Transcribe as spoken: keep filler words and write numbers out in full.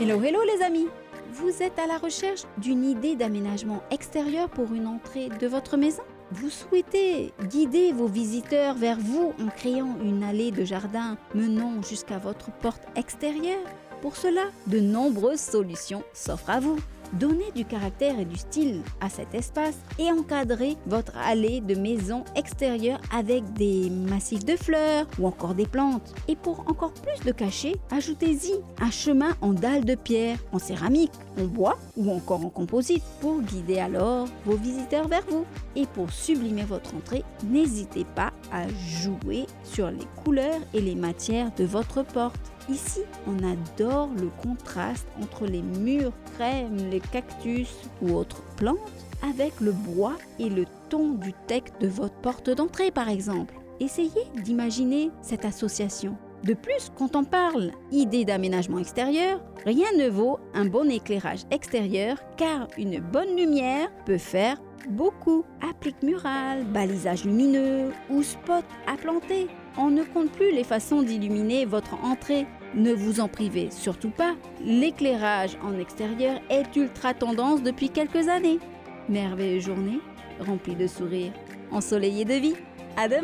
Hello, hello les amis! Vous êtes à la recherche d'une idée d'aménagement extérieur pour une entrée de votre maison? Vous souhaitez guider vos visiteurs vers vous en créant une allée de jardin menant jusqu'à votre porte extérieure? Pour cela, de nombreuses solutions s'offrent à vous. Donnez du caractère et du style à cet espace et encadrez votre allée de maison extérieure avec des massifs de fleurs ou encore des plantes. Et pour encore plus de cachet, ajoutez-y un chemin en dalles de pierre, en céramique, en bois ou encore en composite pour guider alors vos visiteurs vers vous. Et pour sublimer votre entrée, n'hésitez pas à jouer sur les couleurs et les matières de votre porte. Ici, on adore le contraste entre les murs crème, les cactus ou autres plantes avec le bois et le ton du teck de votre porte d'entrée par exemple. Essayez d'imaginer cette association. De plus, quand on parle idée d'aménagement extérieur, rien ne vaut un bon éclairage extérieur car une bonne lumière peut faire beaucoup. Applique murale, balisage lumineux ou spot à planter. On ne compte plus les façons d'illuminer votre entrée. Ne vous en privez surtout pas. L'éclairage en extérieur est ultra tendance depuis quelques années. Merveilleuse journée, remplie de sourires, ensoleillée de vie. À demain!